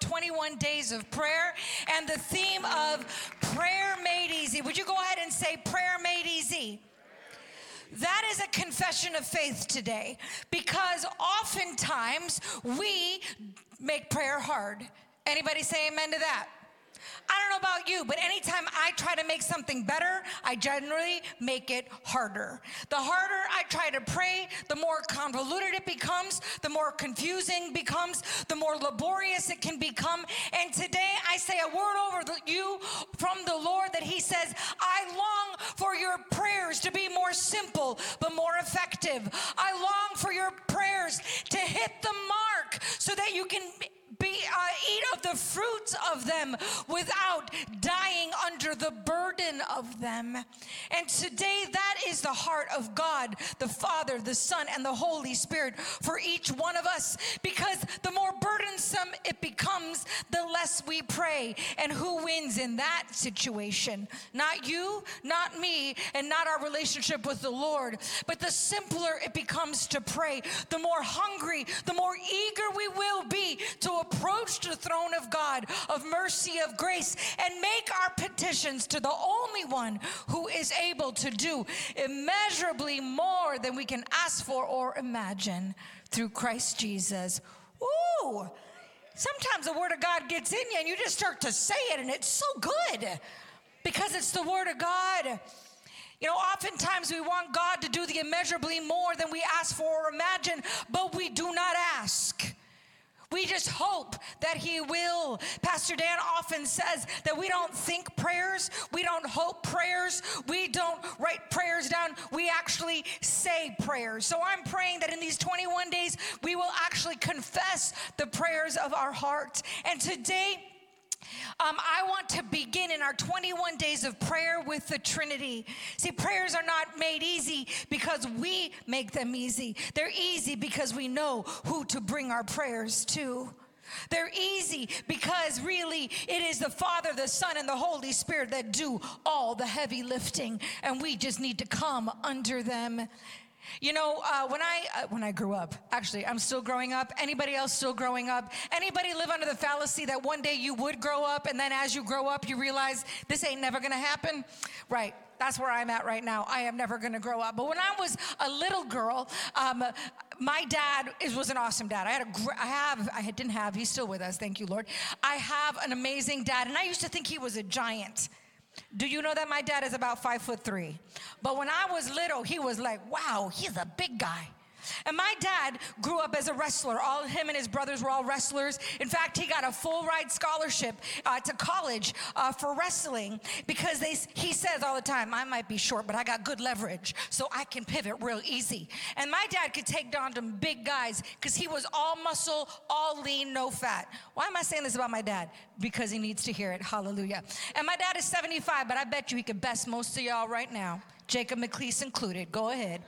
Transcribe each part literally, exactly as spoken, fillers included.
twenty-one days of prayer, and the theme of prayer made easy. Would you go ahead and say prayer made easy? That is a confession of faith today, because oftentimes we make prayer hard. Anybody say amen to that? I don't know about you, but anytime I try to make something better, I generally make it harder. The harder I try to pray, the more convoluted it becomes, the more confusing becomes, the more laborious it can become. And today I say a word over you from the Lord that he says, I long for your prayers to be more simple, but more effective. I long for your prayers to hit the mark so that you can Be, uh, eat of the fruits of them without dying under the burden of them. And today, that is the heart of God, the Father, the Son, and the Holy Spirit for each one of us, because the more burdensome it becomes, the less we pray. And who wins in that situation? Not you, not me, and not our relationship with the Lord. But the simpler it becomes to pray, the more hungry, the more eager we will be to approach the throne of God, of mercy, of grace, and make our petitions to the only one who is able to do immeasurably more than we can ask for or imagine, through Christ Jesus. Ooh, sometimes the word of God gets in you and you just start to say it, and it's so good because it's the word of God. You know, oftentimes we want God to do the immeasurably more than we ask for or imagine, but we do not ask. We just hope that he will. Pastor Dan often says that we don't think prayers, we don't hope prayers, we don't write prayers down, we actually say prayers. So I'm praying that in these twenty-one days, we will actually confess the prayers of our hearts. And today, Um, I want to begin in our twenty-one days of prayer with the Trinity. See, prayers are not made easy because we make them easy. They're easy because we know who to bring our prayers to. They're easy because really it is the Father, the Son, and the Holy Spirit that do all the heavy lifting, and we just need to come under them. You know, uh, when I uh, when I grew up, actually, I'm still growing up. Anybody else still growing up? Anybody live under the fallacy that one day you would grow up, and then as you grow up, you realize this ain't never gonna happen? Right. That's where I'm at right now. I am never going to grow up. But when I was a little girl, um, my dad is, was an awesome dad. I had a, I have, I didn't have, he's still with us. Thank you, Lord. I have an amazing dad, and I used to think he was a giant. Do you know that my dad is about five foot three? But when I was little, he was like, wow, he's a big guy. And my dad grew up as a wrestler. All him and his brothers were all wrestlers. In fact, he got a full ride scholarship uh, to college uh, for wrestling, because they, he says all the time, I might be short, but I got good leverage, so I can pivot real easy. And my dad could take down them big guys because he was all muscle, all lean, no fat. Why am I saying this about my dad? Because he needs to hear it. Hallelujah. And my dad is seventy-five, but I bet you he could best most of y'all right now, Jacob McLeese included. Go ahead.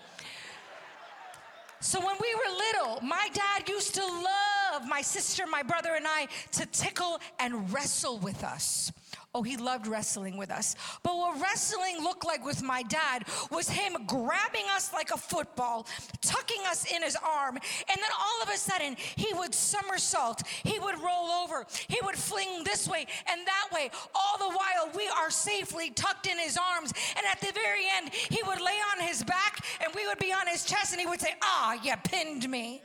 So when we were little, my dad used to love my sister, my brother, and I to tickle and wrestle with us. Oh, he loved wrestling with us. But what wrestling looked like with my dad was him grabbing us like a football, tucking us in his arm, and then all of a sudden, he would somersault, he would roll over, he would fling this way and that way, all the while we are safely tucked in his arms. And at the very end, he would lay on his back, and we would be on his chest, and he would say, ah, you pinned me.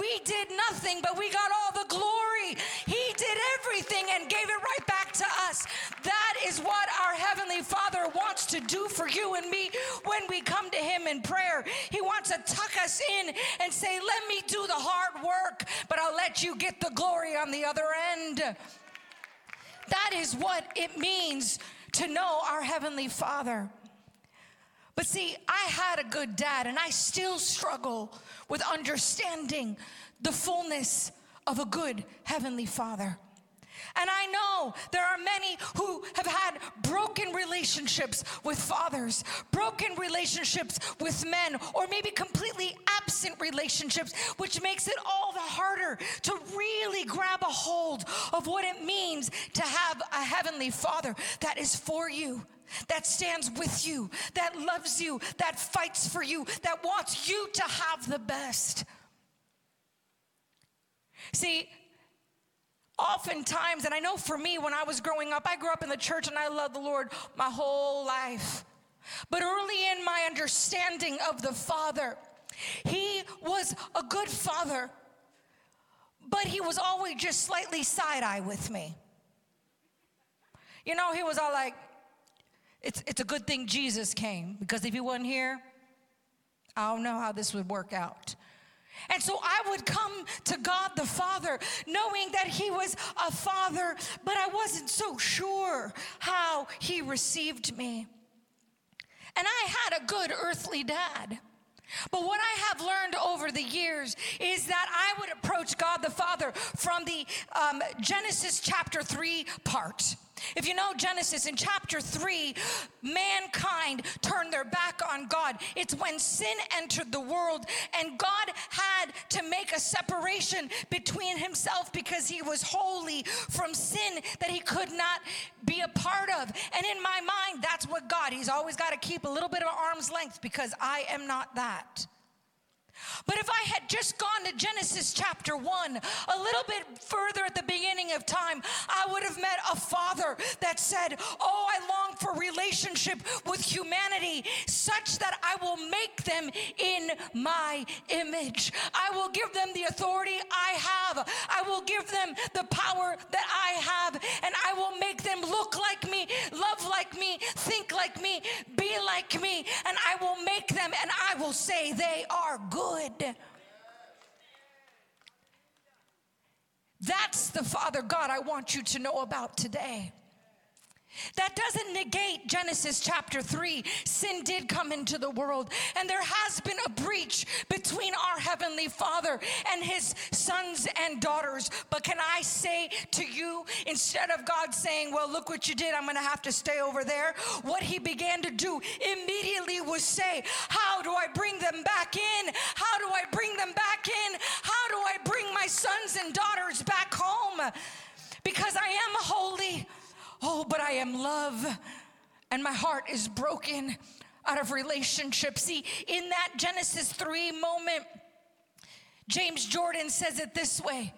We did nothing, but we got all the glory. He did everything and gave it right back to us. That is what our Heavenly Father wants to do for you and me when we come to him in prayer. He wants to tuck us in and say, let me do the hard work, but I'll let you get the glory on the other end. That is what it means to know our Heavenly Father. But see, I had a good dad, and I still struggle with understanding the fullness of a good Heavenly Father. And I know there are many who have had broken relationships with fathers, broken relationships with men, or maybe completely absent relationships, which makes it all the harder to really grab a hold of what it means to have a heavenly Father that is for you, that stands with you, that loves you, that fights for you, that wants you to have the best. See, oftentimes, and I know for me when I was growing up, I grew up in the church and I loved the Lord my whole life. But early in my understanding of the Father, he was a good father, but he was always just slightly side-eye with me. You know, he was all like, it's, it's a good thing Jesus came, because if he wasn't here, I don't know how this would work out. And so I would come to God the Father knowing that he was a father, but I wasn't so sure how he received me. And I had a good earthly dad. But what I have learned over the years is that I would approach God the Father from the um, Genesis chapter three part. If you know Genesis, in chapter three, mankind turned their back on God. It's when sin entered the world, and God had to make a separation between himself, because he was holy, from sin that he could not be a part of. And in my mind, that's what God, he's always got to keep a little bit of arm's length, because I am not that. But if I had just gone to Genesis chapter one, a little bit further at the beginning of time, I would have met a father that said, oh, I long for relationship with humanity such that I will make them in my image. I will give them the authority I have. I will give them the power that I have, and I will make them look like me, love like me, think like me, be like me, and I will make them, and I will say they are good. That's the Father God I want you to know about today. That doesn't negate Genesis chapter three. Sin did come into the world, and there has been a breach between our Heavenly Father and his sons and daughters. But can I say to you, instead of God saying, well, look what you did, I'm going to have to stay over there, what he began to do immediately was say, how do I bring them back in? How do I bring them back in? How do I bring my sons and daughters back home? Because I am holy. Oh, but I am love, and my heart is broken out of relationship. See, in that Genesis three moment, James Jordan says it this way: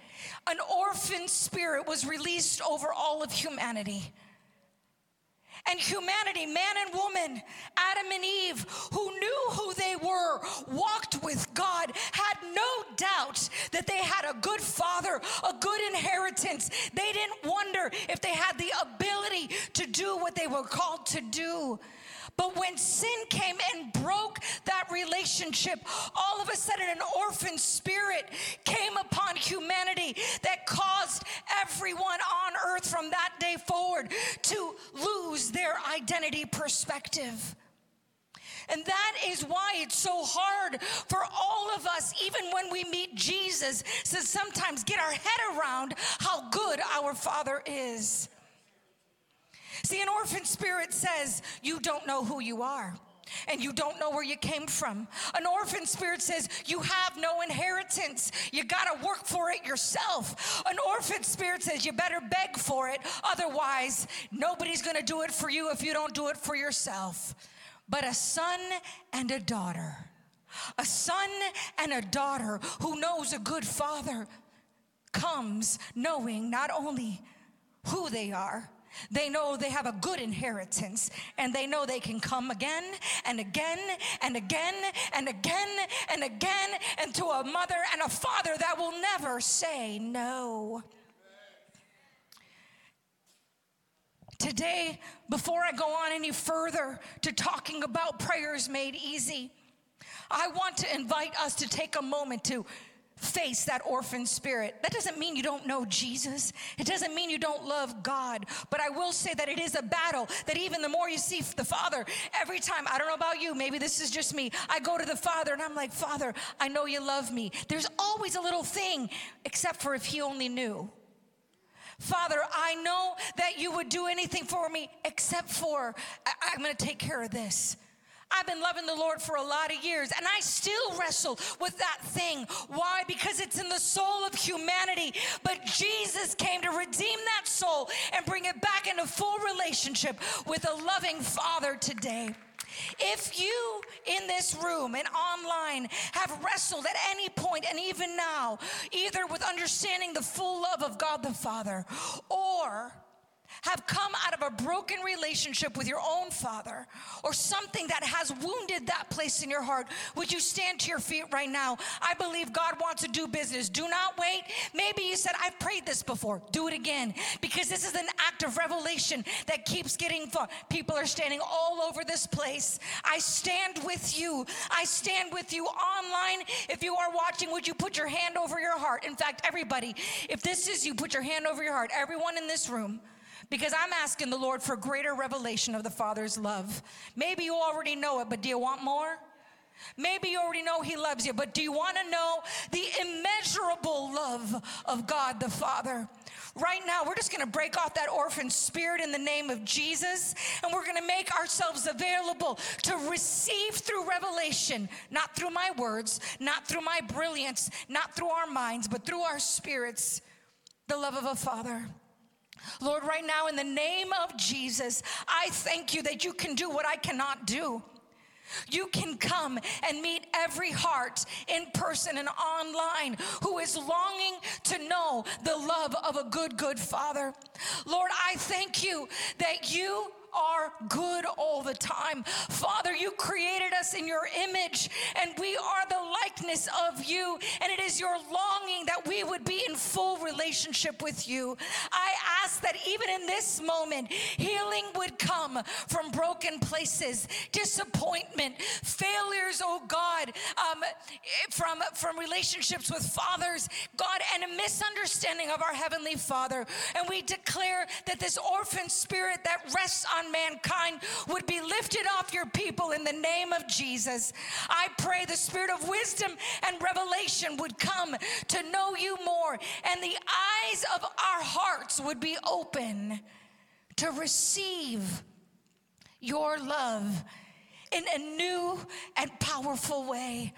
an orphan spirit was released over all of humanity. And humanity, man and woman, Adam and Eve, who knew who they were, walked with God, had no doubt that they had a good father, a good inheritance. They didn't wonder if they had the ability to do what they were called to do. But when sin came and broke that relationship, all of a sudden an orphan spirit came upon humanity that caused everyone on earth from that day forward to lose their identity perspective. And that is why it's so hard for all of us, even when we meet Jesus, to sometimes get our head around how good our Father is. See, an orphan spirit says, you don't know who you are, and you don't know where you came from. An orphan spirit says, you have no inheritance. You got to work for it yourself. An orphan spirit says, you better beg for it. Otherwise, nobody's going to do it for you if you don't do it for yourself. But a son and a daughter, a son and a daughter who knows a good father, comes knowing not only who they are, they know they have a good inheritance, and they know they can come again and again and again and again and again and to a mother and a father that will never say no. Today, before I go on any further to talking about prayers made easy, I want to invite us to take a moment to face that orphan spirit. That doesn't mean you don't know Jesus. It doesn't mean you don't love God. But I will say that it is a battle, that even the more you see the Father, every time, I don't know about you, maybe this is just me, I go to the Father and I'm like, Father, I know you love me. There's always a little thing, except for if he only knew. Father, I know that you would do anything for me except for, I- I'm going to take care of this. I've been loving the Lord for a lot of years, and I still wrestle with that thing. Why? Because it's in the soul of humanity. But Jesus came to redeem that soul and bring it back into full relationship with a loving Father today. If you in this room and online have wrestled at any point and even now, either with understanding the full love of God the Father or have come out of a broken relationship with your own father or something that has wounded that place in your heart, would you stand to your feet right now? I believe God wants to do business. Do not wait. Maybe you said, I've prayed this before. Do it again, because this is an act of revelation that keeps getting far. People are standing all over this place. I stand with you. I stand with you online. If you are watching, would you put your hand over your heart? In fact, everybody, if this is you, put your hand over your heart. Everyone in this room. Because I'm asking the Lord for greater revelation of the Father's love. Maybe you already know it, but do you want more? Maybe you already know he loves you, but do you want to know the immeasurable love of God the Father? Right now, we're just going to break off that orphan spirit in the name of Jesus, and we're going to make ourselves available to receive through revelation, not through my words, not through my brilliance, not through our minds, but through our spirits, the love of a Father. Lord, right now, in the name of Jesus, I thank you that you can do what I cannot do. You can come and meet every heart in person and online who is longing to know the love of a good, good Father. Lord, I thank you that you are good all the time. Father, you created us in your image, and we are the likeness of you, and it is your longing that we would be in full relationship with you. I ask that even in this moment, healing would come from broken places, disappointment, failures, oh God, um, from, from relationships with fathers, God, and a misunderstanding of our Heavenly Father. And we declare that this orphan spirit that rests on mankind would be lifted off your people in the name of Jesus. I pray the spirit of wisdom and revelation would come to know you more, and the eyes of our hearts would be open to receive your love in a new and powerful way.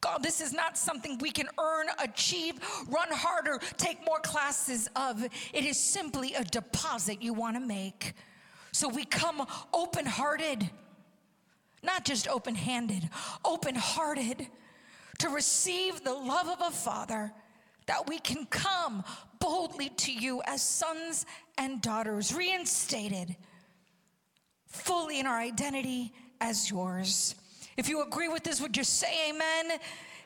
God, this is not something we can earn, achieve, run harder, take more classes of. It is simply a deposit you want to make. So we come open-hearted, not just open-handed, open-hearted to receive the love of a Father, that we can come boldly to you as sons and daughters, reinstated fully in our identity as yours. If you agree with this, would you say amen?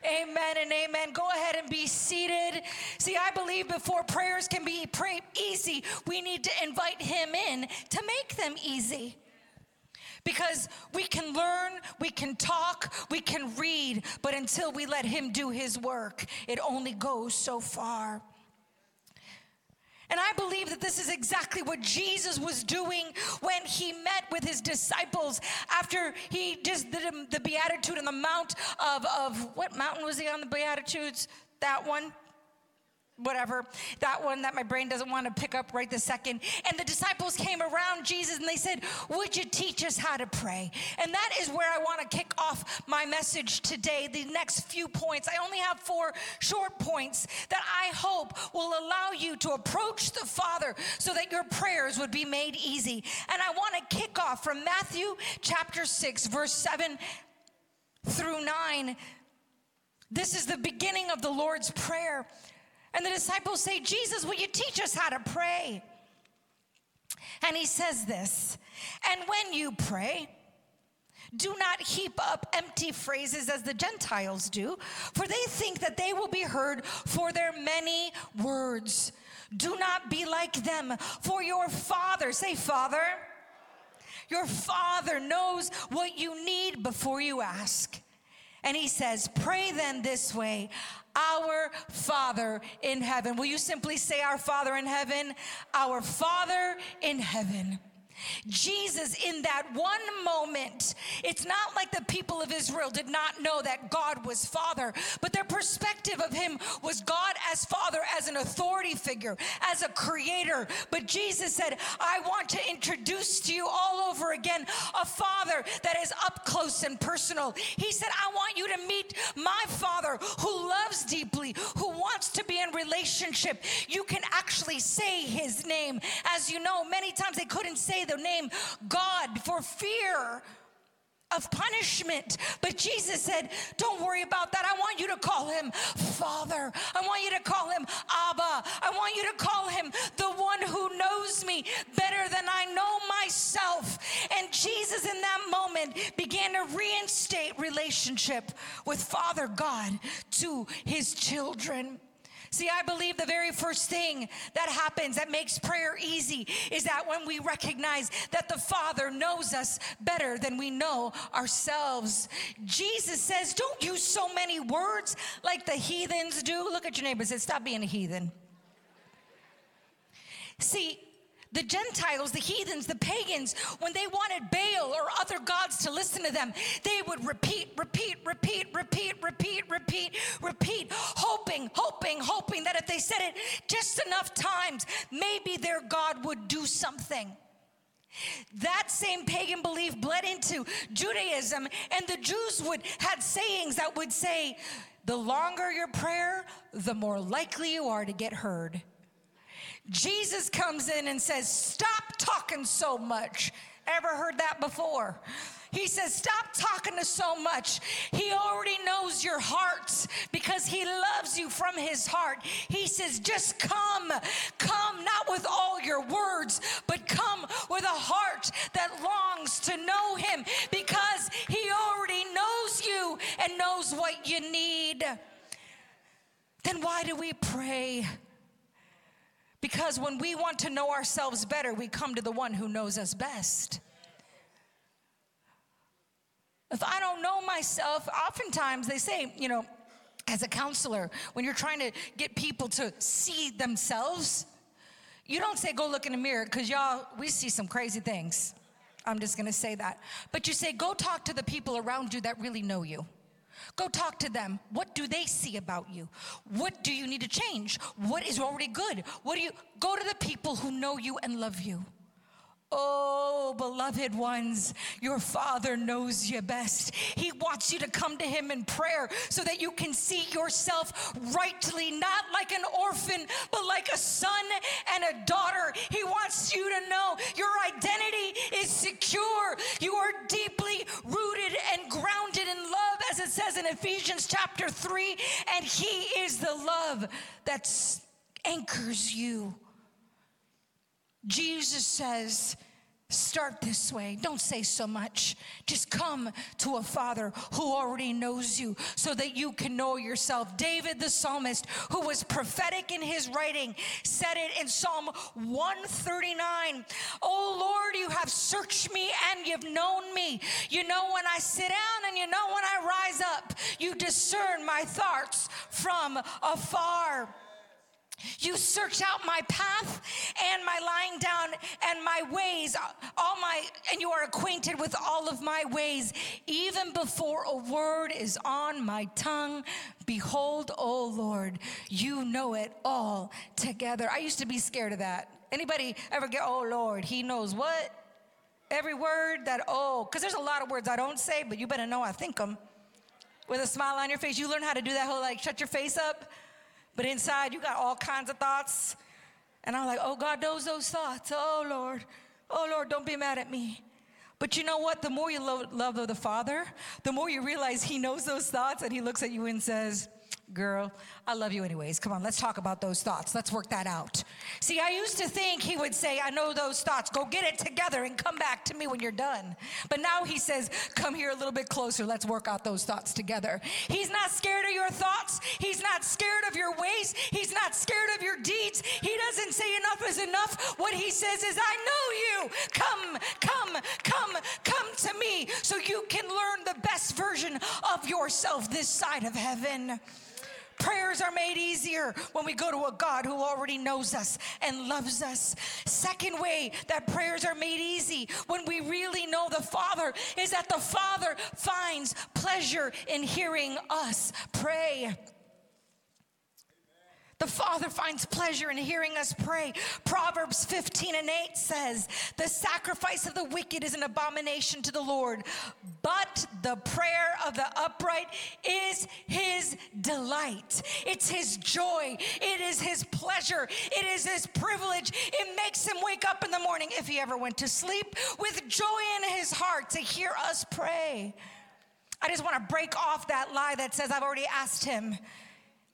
Amen and amen. Go ahead and be seated. See, I believe before prayers can be pray easy, we need to invite him in to make them easy. Because we can learn, we can talk, we can read, but until we let him do his work, it only goes so far. And I believe that this is exactly what Jesus was doing when he met with his disciples after he just did the Beatitude on the Mount of, of, what mountain was he on, the Beatitudes? That one? Whatever. That one that my brain doesn't want to pick up right this second. And the disciples came around Jesus and they said, would you teach us how to pray? And that is where I want to kick off my message today, the next few points. I only have four short points that I hope will allow you to approach the Father so that your prayers would be made easy. And I want to kick off from Matthew chapter six, verse seven through nine. This is the beginning of the Lord's Prayer. And the disciples say, Jesus, will you teach us how to pray? And he says this, and when you pray, do not heap up empty phrases as the Gentiles do, for they think that they will be heard for their many words. Do not be like them, for your Father, say Father, your Father knows what you need before you ask. And he says, pray then this way, our Father in heaven. Will you simply say, our Father in heaven? Our Father in heaven. Jesus, in that one moment, it's not like the people of Israel did not know that God was Father, but their perspective of him was God as Father, as an authority figure, as a creator. But Jesus said, I want to introduce to you all over again a Father that is up close and personal. He said, I want you to meet my Father who loves deeply, who wants to be in relationship. You can actually say his name. As you know, many times they couldn't say the name God for fear of punishment. But Jesus said, don't worry about that. I want you to call him Father. I want you to call him Abba. I want you to call him the one who knows me better than I know myself. And Jesus in that moment began to reinstate relationship with Father God to his children. See, I believe the very first thing that happens that makes prayer easy is that when we recognize that the Father knows us better than we know ourselves. Jesus says, don't use so many words like the heathens do. Look at your neighbor and say, stop being a heathen. See, the Gentiles, the heathens, the pagans, when they wanted Baal or other gods to listen to them, they would repeat, repeat, repeat, repeat, repeat, repeat, repeat, hoping, hoping, hoping that if they said it just enough times, maybe their God would do something. That same pagan belief bled into Judaism, and the Jews would had sayings that would say, the longer your prayer, the more likely you are to get heard. Jesus comes in and says, stop talking so much. Ever heard that before? He says, stop talking to so much. He already knows your hearts because he loves you from his heart. He says, just come, come not with all your words, but come with a heart that longs to know him because he already knows you and knows what you need. Then why do we pray? Because when we want to know ourselves better, we come to the one who knows us best. If I don't know myself, oftentimes they say, you know, as a counselor, when you're trying to get people to see themselves, you don't say, go look in the mirror, because y'all, we see some crazy things. I'm just going to say that. But you say, go talk to the people around you that really know you. Go talk to them. What do they see about you? What do you need to change? What is already good? What do you go to the people who know you and love you? Oh, beloved ones, your Father knows you best. He wants you to come to him in prayer so that you can see yourself rightly, not like an orphan, but like a son and a daughter. He wants you to know your identity is secure. You are deeply rooted and grounded in love, as it says in Ephesians chapter three, and he is the love that anchors you. Jesus says, start this way. Don't say so much. Just come to a Father who already knows you so that you can know yourself. David the psalmist, who was prophetic in his writing, said it in Psalm one thirty-nine. Oh Lord, you have searched me and you've known me. You know when I sit down and you know when I rise up. You discern my thoughts from afar. You search out my path and my lying down and my ways, all my, and you are acquainted with all of my ways. Even before a word is on my tongue, behold, O Lord, you know it all together. I used to be scared of that. Anybody ever get, oh Lord, he knows what? Every word that, oh, because there's a lot of words I don't say, but you better know I think them. With a smile on your face, you learn how to do that whole like shut your face up. But inside, you got all kinds of thoughts. And I'm like, oh, God knows those thoughts. Oh, Lord. Oh, Lord, don't be mad at me. But you know what? The more you love, love of the Father, the more you realize he knows those thoughts. And he looks at you and says, girl, I love you anyways. Come on, let's talk about those thoughts. Let's work that out. See, I used to think he would say, I know those thoughts. Go get it together and come back to me when you're done. But now he says, come here a little bit closer. Let's work out those thoughts together. He's not scared of your thoughts. He's not scared of your ways. He's not scared of your deeds. He doesn't say enough is enough. What he says is, I know you. Come, come, come, come to me so you can learn the best version of yourself this side of heaven. prayers are made easier when we go to a God who already knows us and loves us. Second way that prayers are made easy when we really know the Father is that the Father finds pleasure in hearing us pray. The Father finds pleasure in hearing us pray. Proverbs fifteen and eight says, the sacrifice of the wicked is an abomination to the Lord, but the prayer of the upright is his delight. It's his joy. It is his pleasure. It is his privilege. It makes him wake up in the morning, if he ever went to sleep, with joy in his heart to hear us pray. I just want to break off that lie that says I've already asked him.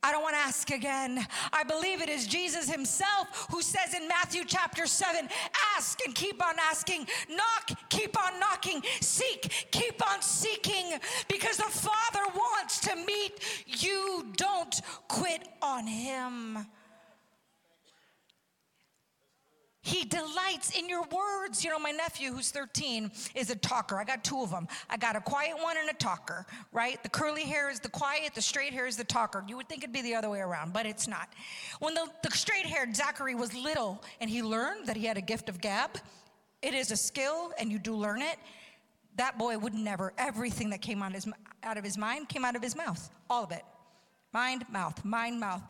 I don't want to ask again. I believe it is Jesus himself who says in Matthew chapter seven, ask and keep on asking, knock, keep on knocking, seek, keep on seeking, because the Father wants to meet you. Don't quit on him. He delights in your words. You know, my nephew, who's thirteen, is a talker. I got two of them. I got a quiet one and a talker, right? The curly hair is the quiet, the straight hair is the talker. You would think it'd be the other way around, but it's not. When the, the straight-haired Zachary was little and he learned that he had a gift of gab, it is a skill and you do learn it, that boy would never, everything that came out, his, out of his mind came out of his mouth, all of it. Mind, mouth, mind, mouth.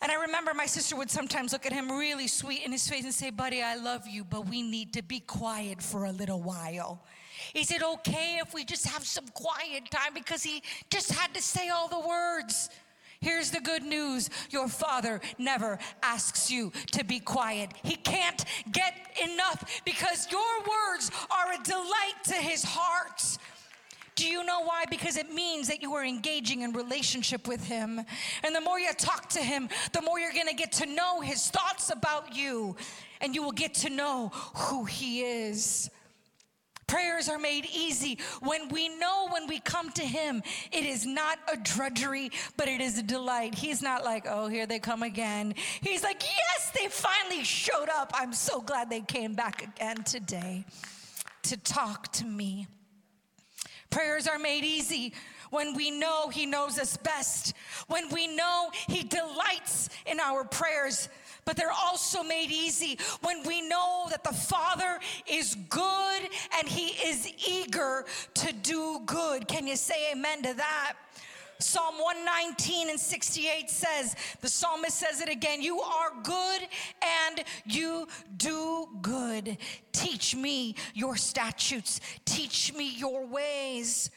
And I remember my sister would sometimes look at him really sweet in his face and say, buddy, I love you, but we need to be quiet for a little while. Is it okay if we just have some quiet time? Because he just had to say all the words. Here's the good news. Your Father never asks you to be quiet. He can't get enough because your words are a delight to his heart. Do you know why? Because it means that you are engaging in relationship with him. And the more you talk to him, the more you're going to get to know his thoughts about you. And you will get to know who he is. Prayers are made easy when we know when we come to him, it is not a drudgery, but it is a delight. He's not like, oh, here they come again. He's like, yes, they finally showed up. I'm so glad they came back again today to talk to me. Prayers are made easy when we know he knows us best, when we know he delights in our prayers, but they're also made easy when we know that the Father is good and he is eager to do good. Can you say amen to that? Psalm one nineteen and sixty-eight says, the psalmist says it again, you are good and you do good. Teach me your statutes. Teach me your ways.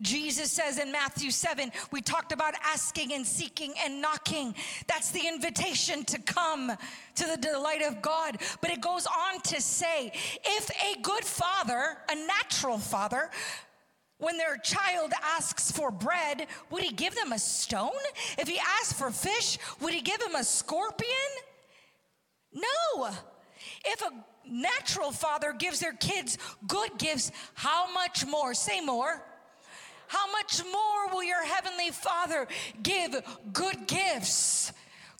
Jesus says in Matthew seven, we talked about asking and seeking and knocking. That's the invitation to come to the delight of God. But it goes on to say, if a good father, a natural father, when their child asks for bread, would he give them a stone? If he asked for fish, would he give him a scorpion? No. If a natural father gives their kids good gifts, how much more? Say more. How much more will your heavenly Father give good gifts?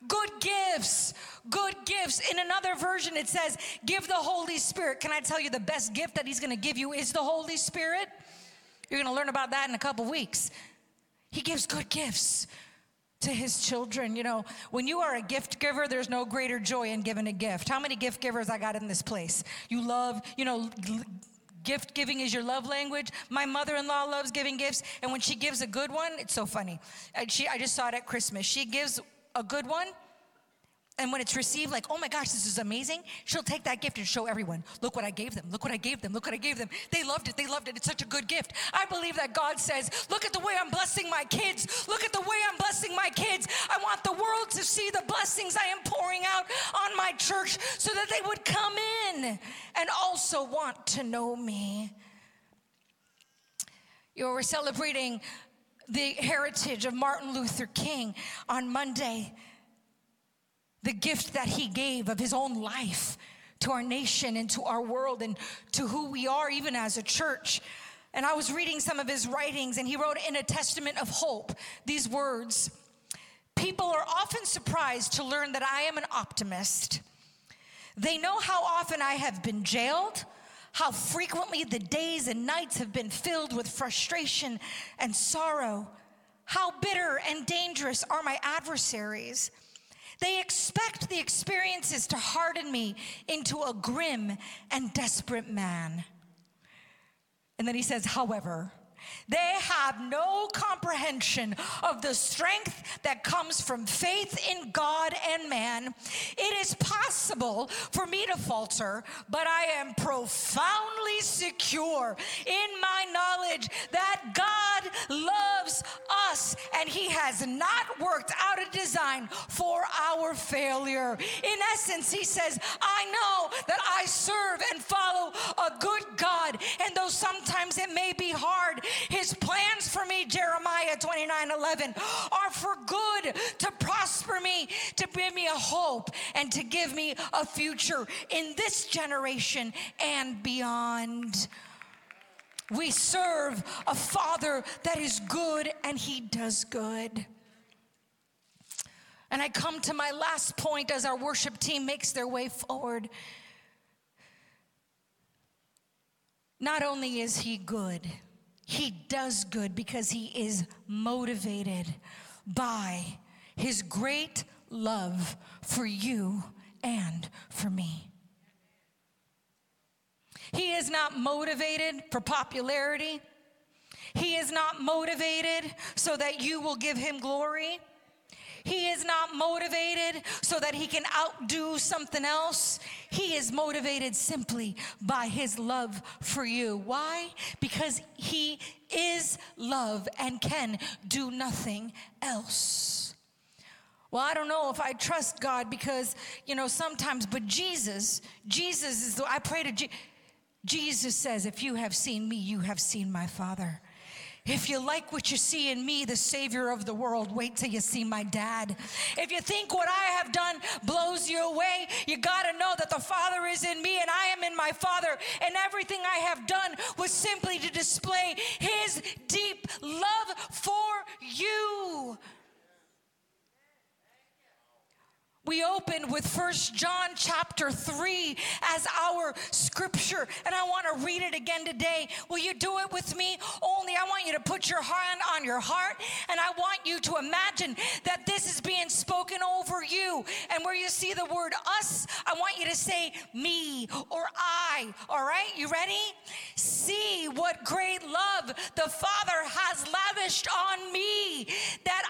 Good gifts, good gifts. In another version, it says, give the Holy Spirit. Can I tell you the best gift that he's going to give you is the Holy Spirit? You're going to learn about that in a couple weeks. He gives good gifts to his children. You know, when you are a gift giver, there's no greater joy in giving a gift. How many gift givers I got in this place? You love, you know, gift giving is your love language. My mother-in-law loves giving gifts. And when she gives a good one, it's so funny. She, I just saw it at Christmas. She gives a good one. And when it's received, like, oh my gosh, this is amazing. She'll take that gift and show everyone. Look what I gave them. Look what I gave them. Look what I gave them. They loved it. They loved it. It's such a good gift. I believe that God says, look at the way I'm blessing my kids. Look at the way I'm blessing my kids. I want the world to see the blessings I am pouring out on my church so that they would come in and also want to know me. You know, we're celebrating the heritage of Martin Luther King on Monday. The gift that he gave of his own life to our nation and to our world and to who we are even as a church. And I was reading some of his writings, and he wrote in A Testament of Hope these words, people are often surprised to learn that I am an optimist. They know how often I have been jailed, how frequently the days and nights have been filled with frustration and sorrow, How bitter and dangerous are my adversaries. They expect the experiences to harden me into a grim and desperate man. And then he says, however, they have no comprehension of the strength that comes from faith in God and man. It is possible for me to falter, but I am profoundly secure in my knowledge that God loves us and he has not worked out a design for our failure. In essence, he says, I know that I serve and follow a good God, and though sometimes it may be hard, his plans for me, Jeremiah twenty-nine eleven, are for good, to prosper me, to give me a hope, and to give me a future in this generation and beyond. We serve a Father that is good, and he does good. And I come to my last point as our worship team makes their way forward. Not only is he good, he does good because he is motivated by his great love for you and for me. He is not motivated for popularity. He is not motivated so that you will give him glory. He is not motivated so that he can outdo something else. He is motivated simply by his love for you. Why? Because he is love and can do nothing else. Well, I don't know if I trust God because, you know, sometimes, but Jesus, Jesus is, I pray to Je- Jesus says, if you have seen me, you have seen my Father. If you like what you see in me, the Savior of the world, wait till you see my dad. If you think what I have done blows you away, you gotta know that the Father is in me and I am in my Father, and everything I have done was simply to display his deep love for you. We opened with First John chapter three as our scripture, and I want to read it again today. Will you do it with me? Only I want you to put your hand on your heart, and I want you to imagine that this is being spoken over you. And where you see the word us, I want you to say me or I. All right, you ready? See what great love the Father has lavished on me, that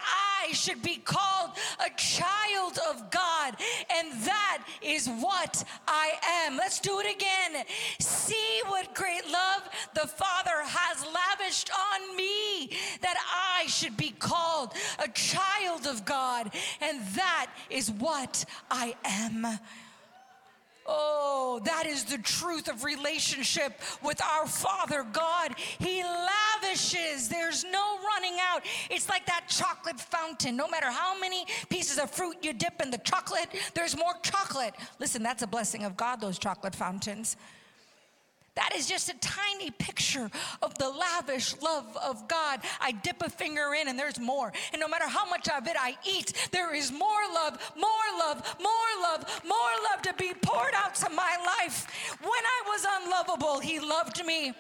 I should be called a child of God. God, and that is what I am. Let's do it again. See what great love the Father has lavished on me, that I should be called a child of God, and that is what I am. Oh, that is the truth of relationship with our Father God. He lavishes. There's no running out. It's like that chocolate fountain. No matter how many pieces of fruit you dip in the chocolate, there's more chocolate. Listen, that's a blessing of God, those chocolate fountains. That is just a tiny picture of the lavish love of God. I dip a finger in and there's more. And no matter how much of it I eat, there is more love, more love, more love, more love to be poured out to my life. When I was unlovable, he loved me.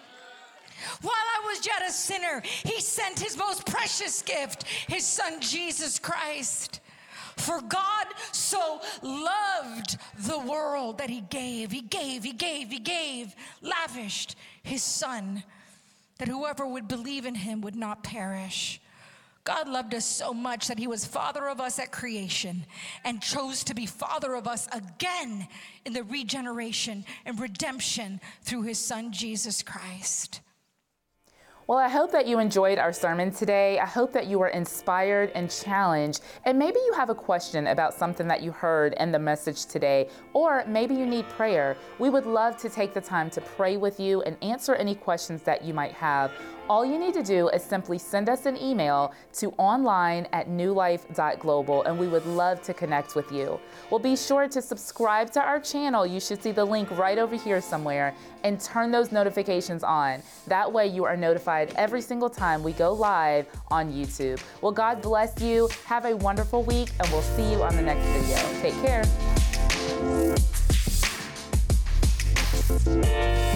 While I was yet a sinner, he sent his most precious gift, his son Jesus Christ. For God so loved the world that he gave, he gave, he gave, he gave, lavished his son, that whoever would believe in him would not perish. God loved us so much that he was father of us at creation and chose to be father of us again in the regeneration and redemption through his son, Jesus Christ. Well, I hope that you enjoyed our sermon today. I hope that you were inspired and challenged. And maybe you have a question about something that you heard in the message today, or maybe you need prayer. We would love to take the time to pray with you and answer any questions that you might have. All you need to do is simply send us an email to online at newlife dot global, and we would love to connect with you. Well, be sure to subscribe to our channel. You should see the link right over here somewhere, and turn those notifications on. That way you are notified every single time we go live on YouTube. Well, God bless you. Have a wonderful week, and we'll see you on the next video. Take care.